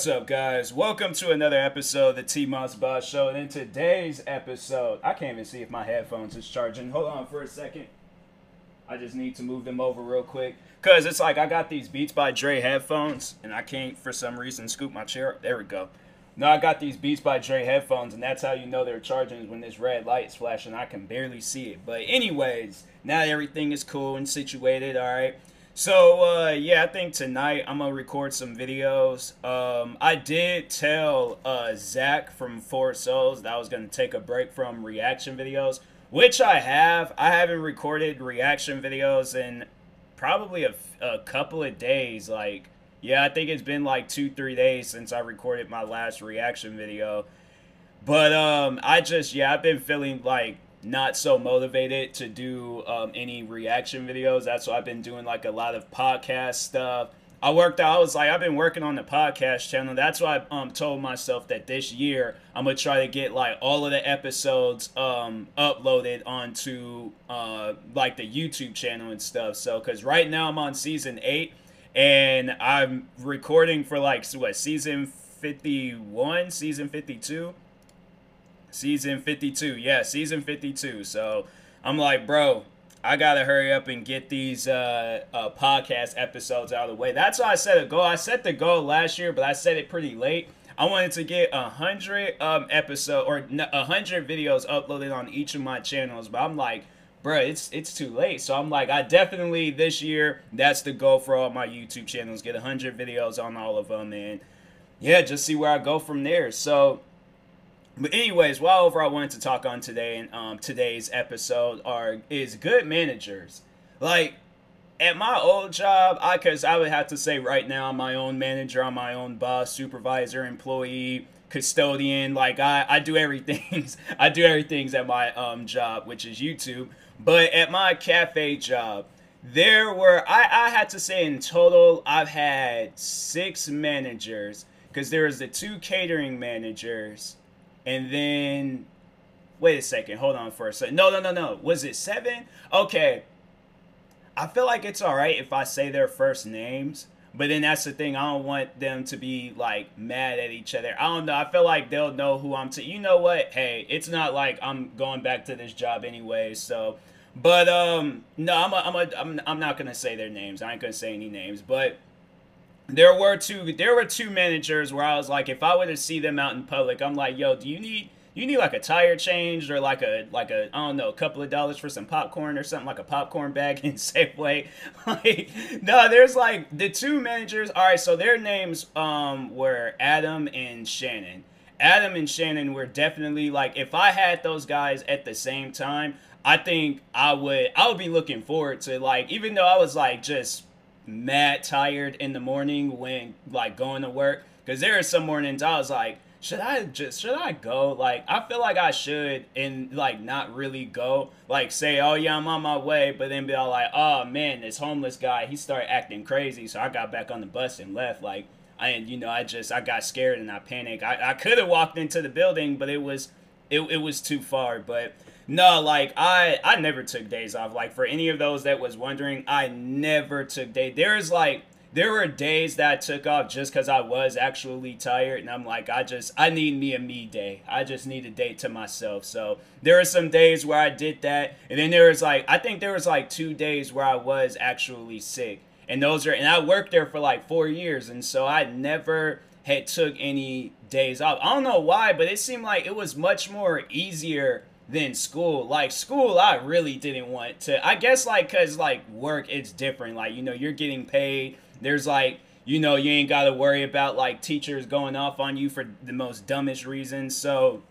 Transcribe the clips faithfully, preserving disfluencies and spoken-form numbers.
What's up, guys? Welcome to another episode of the T Moss Boss Show. And in today's episode, I can't even see if my headphones is charging. Hold on for a second. I just need to move them over real quick. Because it's like I got these Beats by Dre headphones, and I can't, for some reason, scoop my chair up. There we go. Now I got these Beats by Dre headphones, and that's how you know they're charging, is when this red light is flashing. I can barely see it. But anyways, now everything is cool and situated, all right? So, uh, yeah, I think tonight I'm going to record some videos. Um, I did tell uh, Zach from Four Souls that I was going to take a break from reaction videos, which I have. I haven't recorded reaction videos in probably a, a couple of days. Like, yeah, I think it's been like two, three days since I recorded my last reaction video. But um, I just, yeah, I've been feeling like not so motivated to do um, any reaction videos. That's why I've been doing like a lot of podcast stuff. I worked out, I was like, I've been working on the podcast channel. That's why I um, told myself that this year I'm going to try to get like all of the episodes um, uploaded onto uh, like the YouTube channel and stuff. So, because right now I'm on season eight and I'm recording for like, what, season fifty-one, season fifty-two? Season fifty-two, yeah, season fifty-two. So I'm like, bro, I gotta hurry up and get these uh, uh, podcast episodes out of the way. That's why I set a goal. I set the goal last year, but I set it pretty late. I wanted to get a hundred um episode or a hundred videos uploaded on each of my channels, but I'm like, bro, it's it's too late. So I'm like, I definitely this year, that's the goal for all my YouTube channels, get a hundred videos on all of them, and yeah, just see where I go from there. So. But anyways, well, overall, I wanted to talk on today and um, today's episode are is good managers. Like at my old job, I because I would have to say right now, I'm my own manager, I'm my own boss, supervisor, employee, custodian. Like I, I do everything. I do everything at my um job, which is YouTube. But at my cafe job, there were I, I had to say in total, I've had six managers, because there was the two catering managers. And then, wait a second, hold on for a second. No, no, no, no. Was it seven? Okay. I feel like it's all right if I say their first names, but then that's the thing. I don't want them to be, like, mad at each other. I don't know. I feel like they'll know who I'm to. You know what? Hey, it's not like I'm going back to this job anyway, so. But, um, no, I'm, a, I'm, a, I'm, I'm not going to say their names. I ain't going to say any names, but. There were two there were two managers where I was like, if I were to see them out in public, I'm like, yo, do you need you need like a tire change or like a like a I don't know, a couple of dollars for some popcorn or something, like a popcorn bag in Safeway? Like, no, there's like the two managers, all right, so their names um were Adam and Shannon. Adam and Shannon were definitely like, if I had those guys at the same time, I think I would I would be looking forward to, like, even though I was like just mad tired in the morning when like going to work, because there are some mornings I was like, should I just should I go? Like, I feel like I should, and like not really go, like say, oh yeah, I'm on my way, but then be all like, oh man, this homeless guy, he started acting crazy, so I got back on the bus and left. Like, I you know I just I got scared and I panicked. I, I could have walked into the building, but it was it, it was too far. But no, like, I, I never took days off. Like, for any of those that was wondering, I never took days. There's, like, there were days that I took off just because I was actually tired. And I'm like, I just, I need me a me day. I just need a day to myself. So there were some days where I did that. And then there was, like, I think there was, like, two days where I was actually sick. And those are, and I worked there for, like, four years. And so I never had took any days off. I don't know why, but it seemed like it was much more easier than school. Like school, I really didn't want to, I guess, like, cause like work, it's different. Like, you know, you're getting paid. There's like, you know, you ain't got to worry about like teachers going off on you for the most dumbest reasons. So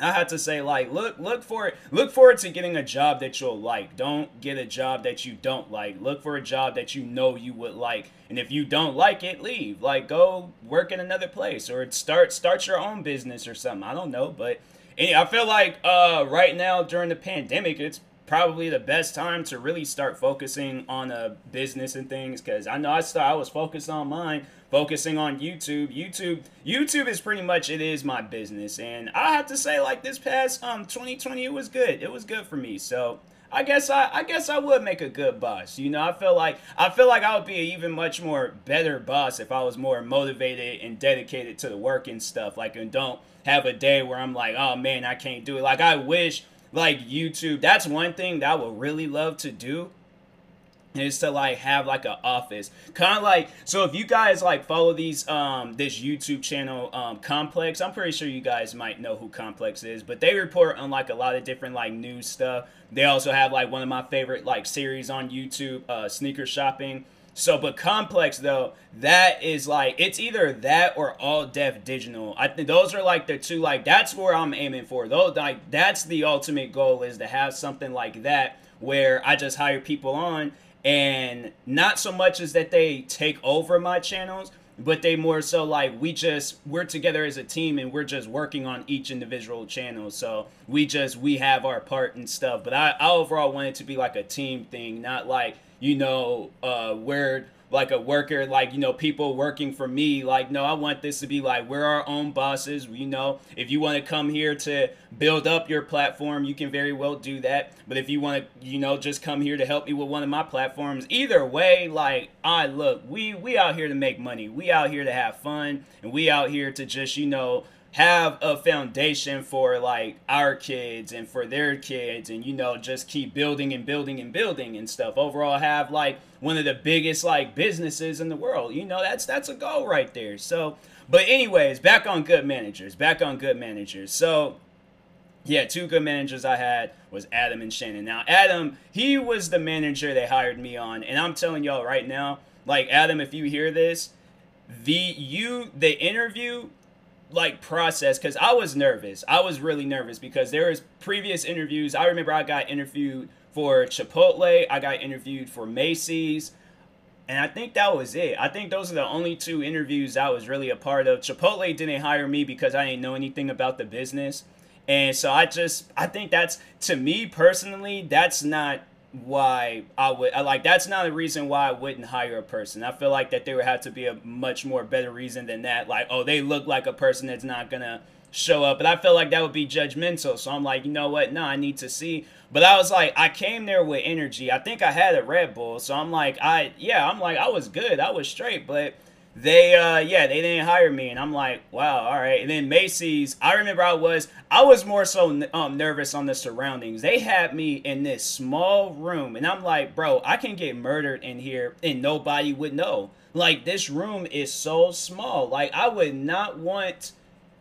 I had to say, like, look, look for it. Look forward to getting a job that you'll like. Don't get a job that you don't like. Look for a job that you know you would like. And if you don't like it, leave. Like, go work in another place or start, start your own business or something. I don't know, but I feel like uh, right now during the pandemic, it's probably the best time to really start focusing on a business and things, because I know I, start, I was focused on mine, focusing on YouTube. YouTube YouTube is pretty much, it is my business. And I have to say, like, this past um twenty twenty, it was good. It was good for me. So I guess I, I guess I would make a good boss. You know, I feel like I feel like I would be an even much more better boss if I was more motivated and dedicated to the work and stuff. Like, and don't have a day where I'm like, oh man, I can't do it. Like, I wish, like, YouTube. That's one thing that I would really love to do, is to like have like an office, kind of like, so if you guys like follow these um this YouTube channel, um Complex, I'm pretty sure you guys might know who Complex is, but they report on like a lot of different like news stuff. They also have like one of my favorite like series on YouTube, uh Sneaker Shopping. So, but Complex though, that is like, it's either that or All Def Digital. I think those are like the two, like that's where I'm aiming for though. Like that's the ultimate goal, is to have something like that where I just hire people on, and not so much as that they take over my channels, but they more so like we just we're together as a team and we're just working on each individual channel. So we just we have our part and stuff. But I, I overall want it to be like a team thing, not like, you know, uh, we're like a worker, like, you know, people working for me. Like, no, I want this to be like, we're our own bosses. You know, if you want to come here to build up your platform, you can very well do that. But if you want to, you know, just come here to help me with one of my platforms, either way, like, I look, we, we out here to make money. We out here to have fun, and we out here to just, you know, have a foundation for like our kids and for their kids, and, you know, just keep building and building and building and stuff. Overall, have like one of the biggest like businesses in the world. You know, that's that's a goal right there. So, but anyways, back on good managers, back on good managers. So yeah, two good managers I had was Adam and Shannon. Now Adam, he was the manager they hired me on, and I'm telling y'all right now, like Adam, if you hear this, the you the interview like process, because I was nervous. I was really nervous because there was previous interviews. I remember I got interviewed for Chipotle. I got interviewed for Macy's. And I think that was it. I think those are the only two interviews I was really a part of. Chipotle didn't hire me because I didn't know anything about the business. And so I just, I think that's, to me personally, that's not why I would I like that's not a reason why I wouldn't hire a person. I feel like that there would have to be a much more better reason than that, like, oh, they look like a person that's not gonna show up. But I feel like that would be judgmental, so I'm like, you know what, no, I need to see. But I was like, I came there with energy. I think I had a Red Bull, so I'm like, I yeah I'm like I was good, I was straight. But they uh yeah they didn't hire me, and I'm like, wow, all right. And then Macy's, I remember I was I was more so um nervous on the surroundings. They had me in this small room, and I'm like, bro, I can get murdered in here and nobody would know. Like, this room is so small. Like, I would not want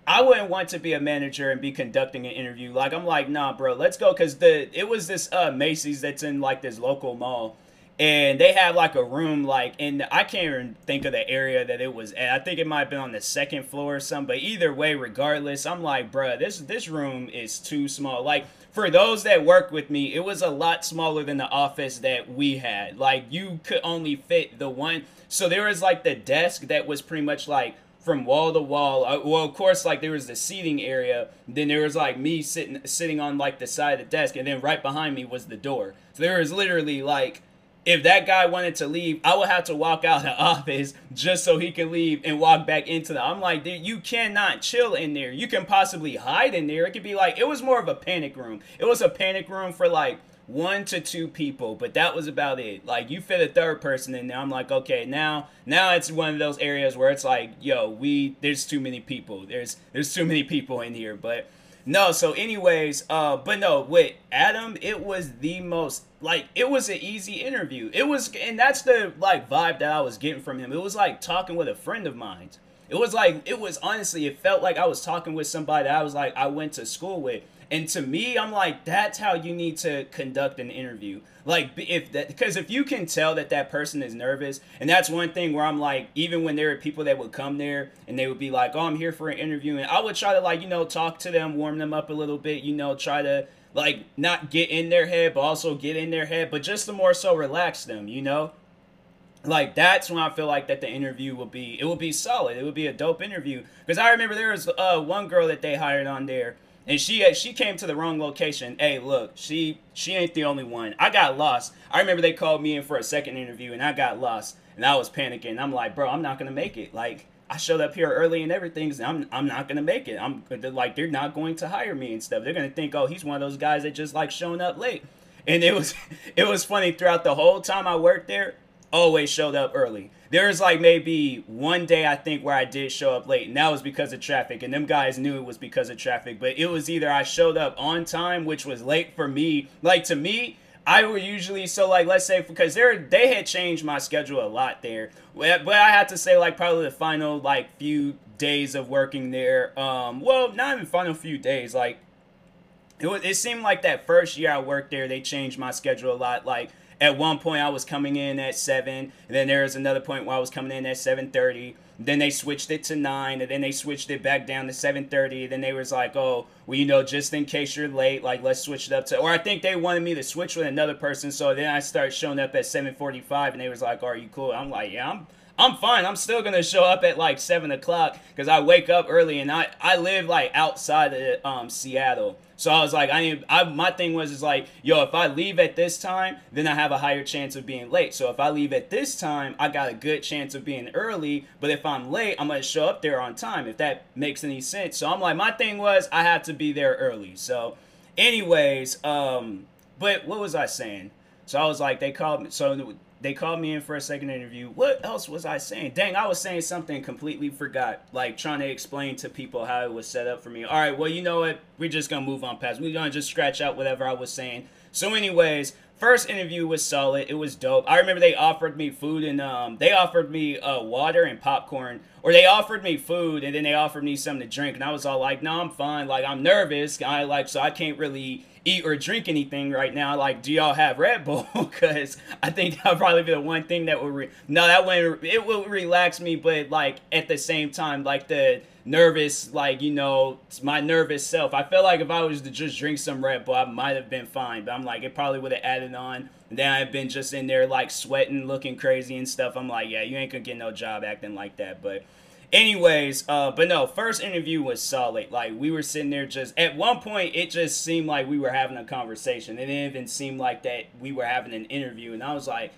I wouldn't want to be a manager and be conducting an interview. Like, I'm like, nah, bro, let's go, because the it was this uh Macy's that's in like this local mall. And they had like a room, like, and I can't even think of the area that it was at. I think it might have been on the second floor or something. But either way, regardless, I'm like, bruh, this, this room is too small. Like, for those that work with me, it was a lot smaller than the office that we had. Like, you could only fit the one. So there was like the desk that was pretty much like from wall to wall. Well, of course, like, there was the seating area. Then there was like me sitting, sitting on like the side of the desk. And then right behind me was the door. So there was literally like, if that guy wanted to leave, I would have to walk out of the office just so he can leave and walk back into the. I'm like, dude, you cannot chill in there. You can possibly hide in there. It could be like, it was more of a panic room. It was a panic room for like one to two people, but that was about it. Like, you fit a third person in there, I'm like, okay, now now it's one of those areas where it's like, yo, we there's too many people. There's there's too many people in here, but no. So anyways, uh, but no, with Adam, it was the most, like, it was an easy interview. It was, and that's the, like, vibe that I was getting from him. It was like talking with a friend of mine. It was like, it was honestly, it felt like I was talking with somebody that I was like, I went to school with. And to me, I'm like, that's how you need to conduct an interview. Like, if that, because if you can tell that that person is nervous, and that's one thing where I'm like, even when there are people that would come there and they would be like, oh, I'm here for an interview, and I would try to, like, you know, talk to them, warm them up a little bit, you know, try to, like, not get in their head, but also get in their head, but just to more so relax them, you know? Like, that's when I feel like that the interview will be, it will be solid. It would be a dope interview. Because I remember there was uh, one girl that they hired on there, and she she came to the wrong location. Hey, look, she she ain't the only one. I got lost. I remember they called me in for a second interview, and I got lost, and I was panicking. I'm like, bro, I'm not gonna make it. Like, I showed up here early and everything, and I'm I'm not gonna make it. I'm like, they're not going to hire me and stuff. They're gonna think, oh, he's one of those guys that just like showing up late. And it was it was funny throughout the whole time I worked there, always showed up early. There was like maybe one day I think where I did show up late, and that was because of traffic, and them guys knew it was because of traffic. But it was either I showed up on time, which was late for me. Like to me, I were usually, so like let's say, because they they had changed my schedule a lot there, but I have to say like probably the final like few days of working there, um well, not even final few days, like it was, it seemed like that first year I worked there, they changed my schedule a lot. Like at one point I was coming in at seven, and then there was another point where I was coming in at seven thirty. Then they switched it to nine, and then they switched it back down to seven thirty. Then they was like, oh, well, you know, just in case you're late, like, let's switch it up to, or I think they wanted me to switch with another person. So then I started showing up at seven forty-five, and they was like, are you cool? I'm like, yeah, I'm I'm fine. I'm still going to show up at like seven o'clock, because I wake up early, and I, I live like outside of um, Seattle. So I was like, I, didn't, I my thing was is like, yo, if I leave at this time, then I have a higher chance of being late. So if I leave at this time, I got a good chance of being early. But if I'm late, I'm going to show up there on time, if that makes any sense. So I'm like, my thing was I have to be there early. So anyways, um, but what was I saying? So I was like, they called me. So they called me in for a second interview. What else was I saying? Dang, I was saying something, completely forgot. Like trying to explain to people how it was set up for me. All right, well, you know what? We're just going to move on past. We're going to just scratch out whatever I was saying. So anyways, first interview was solid. It was dope. I remember they offered me food, and um, they offered me uh, water and popcorn. Or they offered me food, and then they offered me something to drink. And I was all like, no, I'm fine. Like, I'm nervous. I like, so I can't really eat or drink anything right now. Like, do y'all have Red Bull? Because I think that'll probably be the one thing that would, re no, that wouldn't, it would relax me, but like at the same time, like the nervous, like, you know, my nervous self, I feel like if I was to just drink some Red Bull, I might have been fine, but I'm like, it probably would have added on. And then I've been just in there like sweating, looking crazy and stuff. I'm like, yeah, you ain't gonna get no job acting like that. But anyways, uh, but no, first interview was solid. Like, we were sitting there just, at one point, it just seemed like we were having a conversation. It didn't even seem like that we were having an interview. And I was like,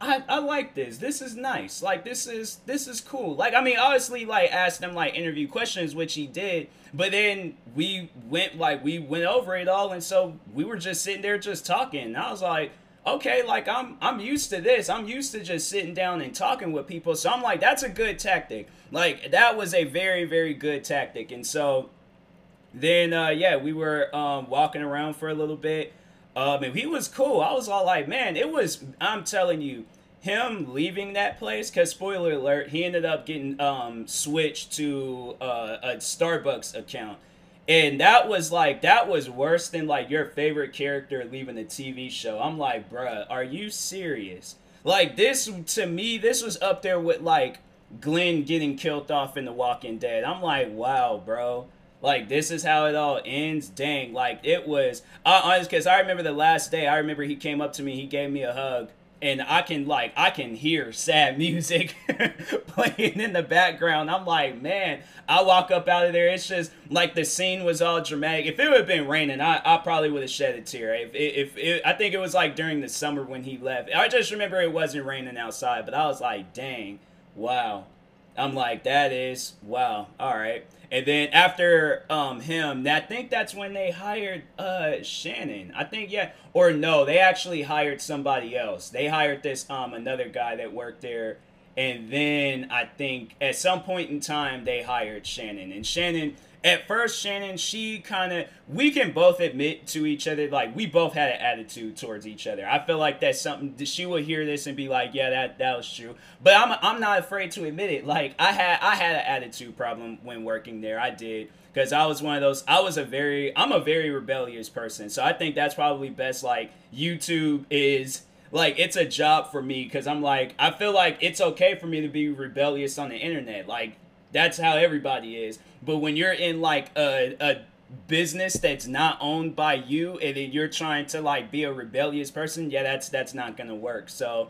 I, I like this. This is nice. Like, this is, this is cool. Like, I mean, obviously, like, asked him, like, interview questions, which he did. But then we went, like, we went over it all. And so we were just sitting there just talking. And I was like, okay, like, I'm I'm used to this. I'm used to just sitting down and talking with people. So I'm like, that's a good tactic. Like, that was a very, very good tactic. And so then, uh, yeah, we were um, walking around for a little bit. Um, and he was cool. I was all like, man, it was, I'm telling you, him leaving that place, because spoiler alert, he ended up getting um, switched to uh, a Starbucks account. And that was like, that was worse than like your favorite character leaving a T V show. I'm like, bruh, are you serious? Like, this, to me, this was up there with like Glenn getting killed off in The Walking Dead. I'm like, wow, bro. Like, this is how it all ends? Dang. Like, it was, uh, honest, because I remember the last day, I remember he came up to me, he gave me a hug. And I can, like, I can hear sad music playing in the background. I'm like, man, I walk up out of there. It's just, like, the scene was all dramatic. If it would have been raining, I, I probably would have shed a tear. If, if, if I think it was, like, during the summer when he left. I just remember it wasn't raining outside, but I was like, dang, wow. I'm like, that is, wow, all right. And then after um, him, I think that's when they hired uh, Shannon. I think, yeah. Or no, they actually hired somebody else. They hired this um, another guy that worked there. And then I think at some point in time, they hired Shannon. And Shannon, at first, Shannon, she kind of, we can both admit to each other, like, we both had an attitude towards each other. I feel like that's something, she will hear this and be like, yeah, that, that was true. But I'm, I'm not afraid to admit it. Like, I had, I had an attitude problem when working there. I did. Because I was one of those, I was a very, I'm a very rebellious person. So I think that's probably best, like, YouTube is, like, it's a job for me. Because I'm like, I feel like it's okay for me to be rebellious on the internet. Like, that's how everybody is. But when you're in like a, a business that's not owned by you, and then you're trying to like be a rebellious person, yeah, that's that's not gonna work. So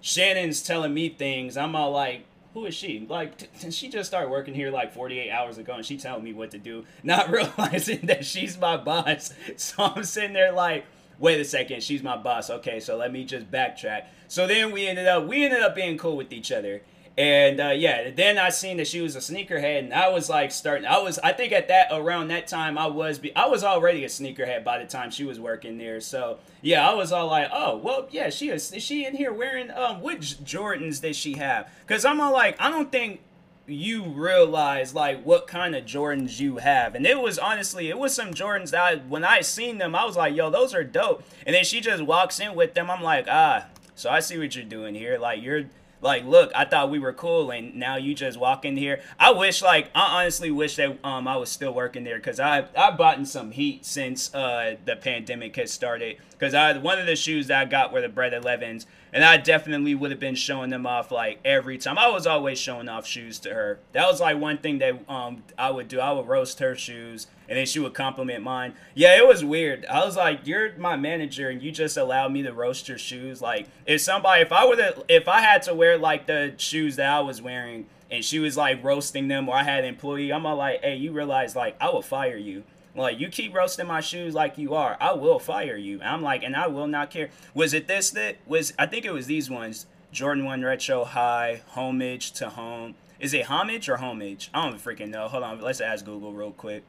Shannon's telling me things. I'm all like, who is she? Like, she just started working here like forty-eight hours ago, and she telling me what to do, not realizing that she's my boss. So I'm sitting there like, wait a second, she's my boss. Okay, so let me just backtrack. So then we ended up, we ended up being cool with each other. And uh, yeah, then I seen that she was a sneakerhead, and I was like starting. I was, I think at that around that time, I was be, I was already a sneakerhead by the time she was working there. So yeah, I was all like, oh well, yeah, she is, is she in here wearing um what Jordans did she have? Because I'm all like, I don't think you realize like what kind of Jordans you have. And it was honestly, it was some Jordans that I, when I seen them, I was like, yo, those are dope. And then she just walks in with them. I'm like, ah, so I see what you're doing here. Like you're. Like, look, I thought we were cool, and now you just walk in here. I wish, like, I honestly wish that um I was still working there, because I I bought in some heat since uh the pandemic has started. Because I one of the shoes that I got were the Bread elevens, and I definitely would have been showing them off, like, every time. I was always showing off shoes to her. That was, like, one thing that um I would do. I would roast her shoes, and then she would compliment mine. Yeah, it was weird. I was like, you're my manager, and you just allowed me to roast your shoes. Like, if somebody, if I were to, if I had to wear, like, the shoes that I was wearing and she was like roasting them, or I had an employee, I'm all like, hey, you realize, like, I will fire you. Like, you keep roasting my shoes like you are, I will fire you. And I'm like, and I will not care. Was it this that was, I think it was these ones, Jordan one Retro High, Homage to Home. Is it Homage or Homage? I don't freaking know. Hold on, let's ask Google real quick.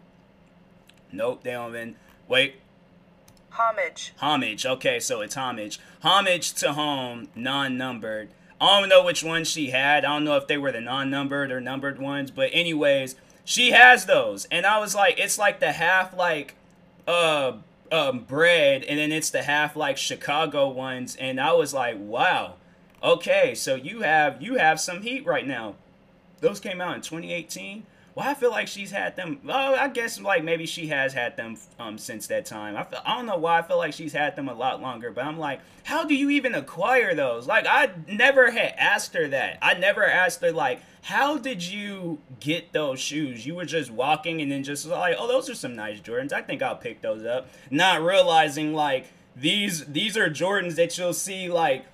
Nope, they don't even, wait. Homage. Homage, okay, so it's Homage. Homage to Home, non-numbered. I don't know which ones she had. I don't know if they were the non-numbered or numbered ones. But anyways, she has those. And I was like, it's like the half, like, uh, um, Bread. And then it's the half, like, Chicago ones. And I was like, wow. Okay, so you have, you have some heat right now. Those came out in twenty eighteen. Well, I feel like she's had them. Oh, I guess, like, maybe she has had them um, since that time. I feel, I don't know why I feel like she's had them a lot longer. But I'm like, how do you even acquire those? Like, I never had asked her that. I never asked her, like, how did you get those shoes? You were just walking and then just like, oh, those are some nice Jordans. I think I'll pick those up. Not realizing, like, these these are Jordans that you'll see, like,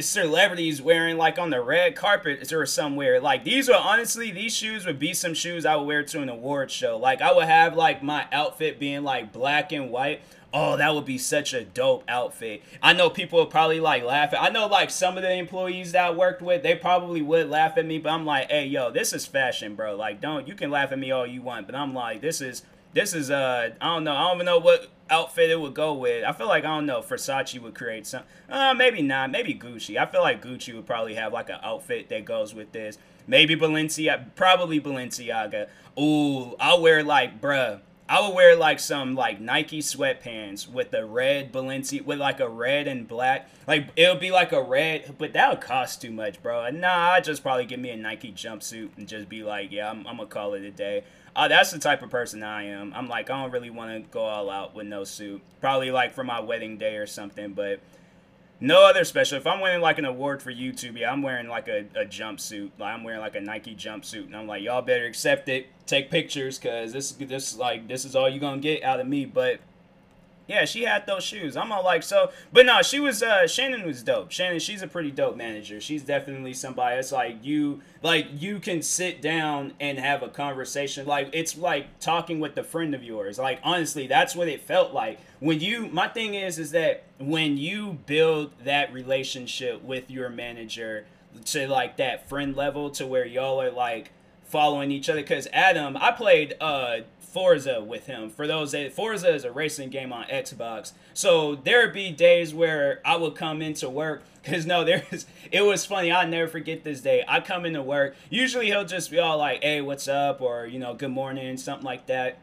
celebrities wearing, like, on the red carpet or somewhere. Like, these are honestly, these shoes would be some shoes I would wear to an award show. Like, I would have, like, my outfit being, like, black and white. Oh, that would be such a dope outfit. I know people would probably, like, laugh at, I know, like, some of the employees that I worked with, they probably would laugh at me, but I'm like, hey, yo, this is fashion, bro. Like, don't, you can laugh at me all you want, but I'm like, this is This is, uh, I don't know. I don't even know what outfit it would go with. I feel like, I don't know, Versace would create some. Uh, maybe not. Maybe Gucci. I feel like Gucci would probably have, like, an outfit that goes with this. Maybe Balenciaga. Probably Balenciaga. Ooh, I'll wear, like, bruh. I would wear, like, some, like, Nike sweatpants with a red Balenciaga, with, like, a red and black. Like, it would be, like, a red, but that would cost too much, bro. Nah, I'd just probably give me a Nike jumpsuit and just be like, yeah, I'm, I'm gonna call it a day. Uh, that's the type of person I am. I'm like, I don't really want to go all out with no suit. Probably, like, for my wedding day or something, but no other special. If I'm winning, like, an award for YouTube, yeah, I'm wearing, like, a, a jumpsuit. Like, I'm wearing, like, a Nike jumpsuit. And I'm like, y'all better accept it. Take pictures, because this, this, like, this is all you're going to get out of me. But, yeah, she had those shoes. I'm all like, so. But, no, she was, uh, Shannon was dope. Shannon, she's a pretty dope manager. She's definitely somebody that's, like, you, like, you can sit down and have a conversation. Like, it's like talking with a friend of yours. Like, honestly, that's what it felt like. When you, my thing is, is that when you build that relationship with your manager to, like, that friend level to where y'all are, like, following each other. Because Adam, I played uh, Forza with him. For those that, Forza is a racing game on Xbox. So there would be days where I would come into work. Because, no, there's, it was funny. I'll never forget this day. I come into work. Usually he'll just be all like, hey, what's up? Or, you know, good morning, something like that.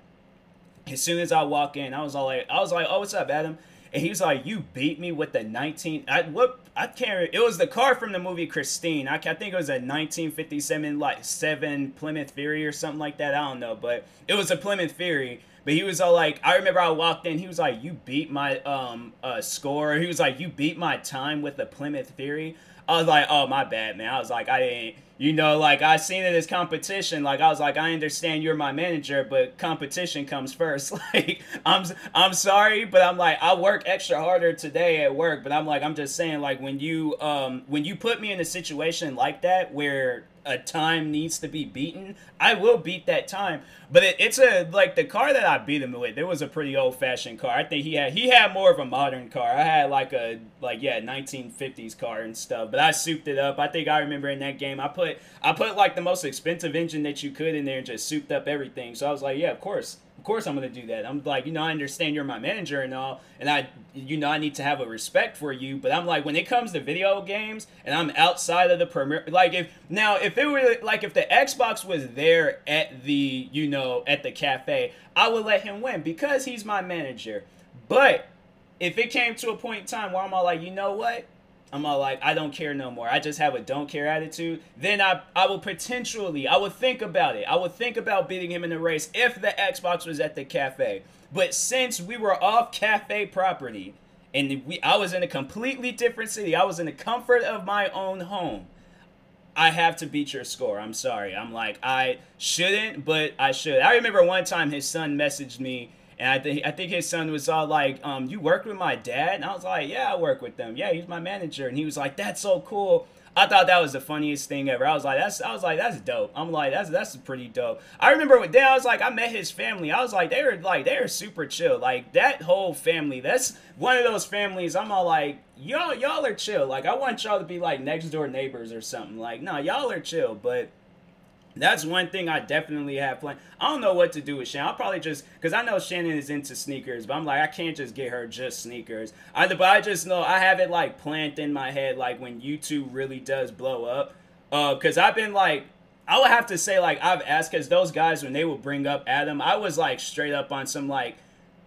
As soon as I walk in, I was all like, I was like, oh, what's up, Adam? And he was like, you beat me with the nineteen, I, what, I can't, it was the car from the movie Christine. I, I think it was a nineteen fifty-seven, like, seven Plymouth Fury or something like that. I don't know, but it was a Plymouth Fury. But he was all like, I remember I walked in, he was like, you beat my um uh, score. He was like, you beat my time with the Plymouth Fury. I was like, oh, my bad, man. I was like, I didn't, you know, like, I seen it as competition. Like, I was like, I understand you're my manager, but competition comes first. Like, I'm, I'm sorry, but I'm like, I work extra harder today at work. But I'm like, I'm just saying, like, when you, um, when you put me in a situation like that where a time needs to be beaten, I will beat that time. But it, it's a like the car that I beat him with, it was a pretty old fashioned car. I think he had he had more of a modern car. I had like a like yeah nineteen fifties car and stuff. But I souped it up. I think I remember in that game I put I put like the most expensive engine that you could in there and just souped up everything. So I was like, yeah, of course. Of course I'm going to do that. I'm like, you know, I understand you're my manager and all, and I, you know, I need to have a respect for you, but I'm like, when it comes to video games and I'm outside of the premier, like if, now, if it were, like, if the Xbox was there at the, you know, at the cafe, I would let him win because he's my manager. But if it came to a point in time where I'm all like, you know what? I'm all like, I don't care no more. I just have a don't care attitude. Then I, I will potentially, I would think about it. I would think about beating him in the race if the Xbox was at the cafe. But since we were off cafe property and we, I was in a completely different city, I was in the comfort of my own home, I have to beat your score. I'm sorry. I'm like, I shouldn't, but I should. I remember one time his son messaged me. And I think I think his son was all like, um, you worked with my dad? And I was like, yeah, I work with them. Yeah, he's my manager. And he was like, that's so cool. I thought that was the funniest thing ever. I was like, that's I was like, that's dope. I'm like, that's that's pretty dope. I remember with dad, I was like, I met his family. I was like, they were like, they were super chill. Like that whole family, that's one of those families. I'm all like, y'all, y'all are chill. Like I want y'all to be like next door neighbors or something. Like, no, y'all are chill, but that's one thing I definitely have planned. I don't know what to do with Shannon. I'll probably just, because I know Shannon is into sneakers, but I'm like, I can't just get her just sneakers. I, but I just know, I have it like planted in my head, like when YouTube really does blow up. Because uh, I've been like, I would have to say like, I've asked, because those guys, when they would bring up Adam, I was like straight up on some like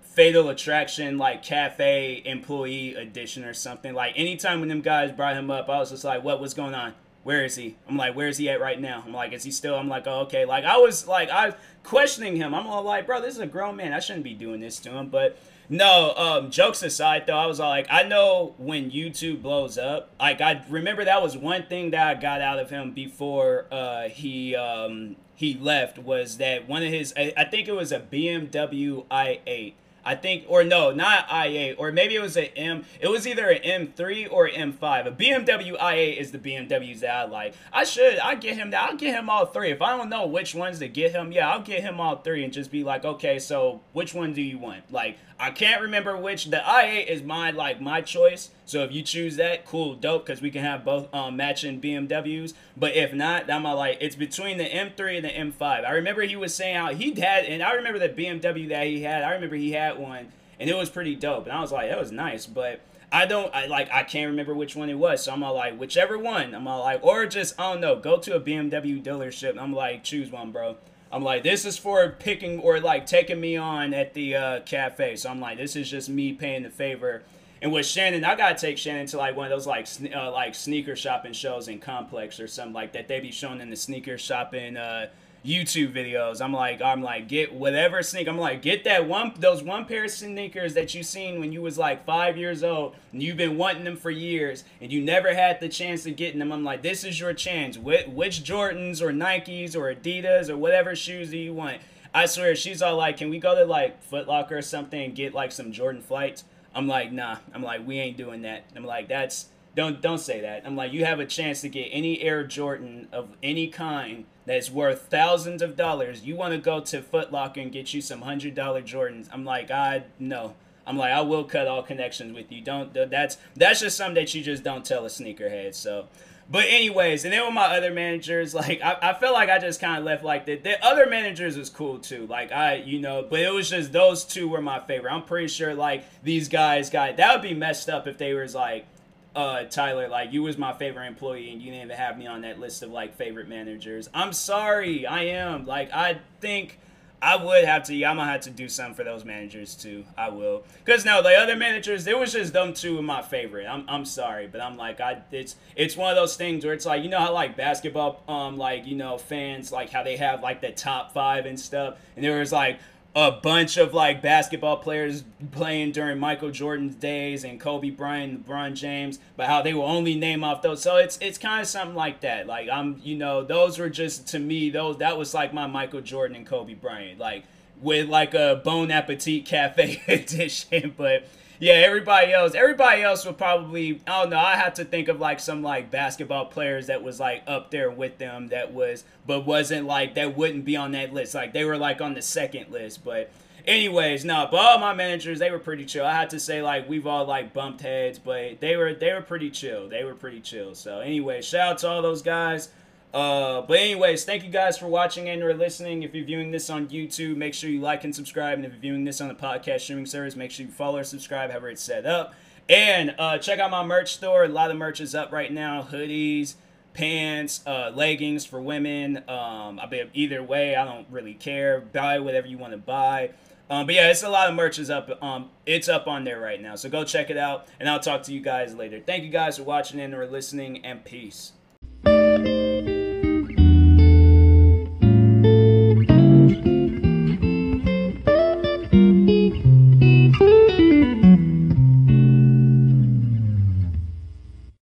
Fatal Attraction, like cafe employee edition or something. Like anytime when them guys brought him up, I was just like, what was going on? Where is he? I'm like, where is he at right now? I'm like, is he still? I'm like, oh, okay. Like, I was like, I was questioning him. I'm all like, bro, this is a grown man. I shouldn't be doing this to him. But no, um, jokes aside, though, I was all like, I know when YouTube blows up, like, I remember that was one thing that I got out of him before uh, he um, he left was that one of his, I, I think it was a B M W i eight. I think, or no, not i eight, or maybe it was an M. It was either an M three or an M five. A B M W i eight is the B M Ws that I like. I should, I get him, I'll get him all three. If I don't know which ones to get him, yeah, I'll get him all three and just be like, okay, so which one do you want? Like, I can't remember which. The i eight is my, like, my choice. So if you choose that, cool, dope, because we can have both um, matching B M Ws. But if not, I'm like, it's between the M three and the M five. I remember he was saying how he had, and I remember the B M W that he had. I remember he had one, and it was pretty dope. And I was like, that was nice, but I don't, I like, I can't remember which one it was. So I'm all like, whichever one. I'm all like, or just, I don't know, go to a B M W dealership. And I'm like, choose one, bro. I'm like, this is for picking or, like, taking me on at the uh, cafe. So I'm like, this is just me paying the favor. And with Shannon, I got to take Shannon to, like, one of those, like, sne uh, like sneaker shopping shows in Complex or something like that. They be showing in the sneaker shopping uh, YouTube videos. I'm like, I'm like, get whatever sneaker. I'm like, get that one, those one pair of sneakers that you seen when you was, like, five years old. And you've been wanting them for years. And you never had the chance of getting them. I'm like, this is your chance. Wh which Jordans or Nikes or Adidas or whatever shoes do you want? I swear, she's all like, can we go to, like, Foot Locker or something and get, like, some Jordan flights? I'm like, nah. I'm like, we ain't doing that. I'm like, that's, don't don't say that. I'm like, you have a chance to get any Air Jordan of any kind that's worth thousands of dollars. You want to go to Foot Locker and get you some one hundred dollar Jordans. I'm like, I, no. I'm like, I will cut all connections with you. Don't, that's, that's just something that you just don't tell a sneakerhead, so. But anyways, and then with my other managers, like, I, I feel like I just kind of left like that. The other managers was cool, too. Like, I, you know, but it was just those two were my favorite. I'm pretty sure, like, these guys got, that would be messed up if they was like, uh, Tyler, like, you was my favorite employee and you didn't even have me on that list of, like, favorite managers. I'm sorry. I am. Like, I think I would have to, I'm going to have to do something for those managers, too. I will. Because, no, the other managers, it was just them two in my favorite. I'm I'm sorry, but I'm like, I it's it's one of those things where it's like, you know how, like, basketball, um, like, you know, fans, like, how they have, like, the top five and stuff. And there was, like, a bunch of, like, basketball players playing during Michael Jordan's days and Kobe Bryant, LeBron James, but how they will only name off those. So it's it's kind of something like that. Like, I'm, you know, those were just, to me, those that was, like, my Michael Jordan and Kobe Bryant. Like, with like a Bon Appetit Cafe edition. But yeah, everybody else, everybody else would probably, I don't know, I have to think of like some like basketball players that was like up there with them that was, but wasn't like, that wouldn't be on that list. Like they were like on the second list. But anyways, no, but all my managers, they were pretty chill. I had to say, like, we've all, like, bumped heads, but they were they were pretty chill. They were pretty chill. So, anyway, shout out to all those guys. Uh, but anyways, thank you guys for watching and or listening. If you're viewing this on YouTube, make sure you like and subscribe. And if you're viewing this on the podcast streaming service, make sure you follow or subscribe, however it's set up. And uh, check out my merch store. A lot of merch is up right now. Hoodies, pants, uh, leggings for women. Um, I mean, either way, I don't really care. Buy whatever you want to buy. Um, but yeah, it's a lot of merch is up. Um, it's up on there right now. So go check it out, and I'll talk to you guys later. Thank you guys for watching and or listening, and peace.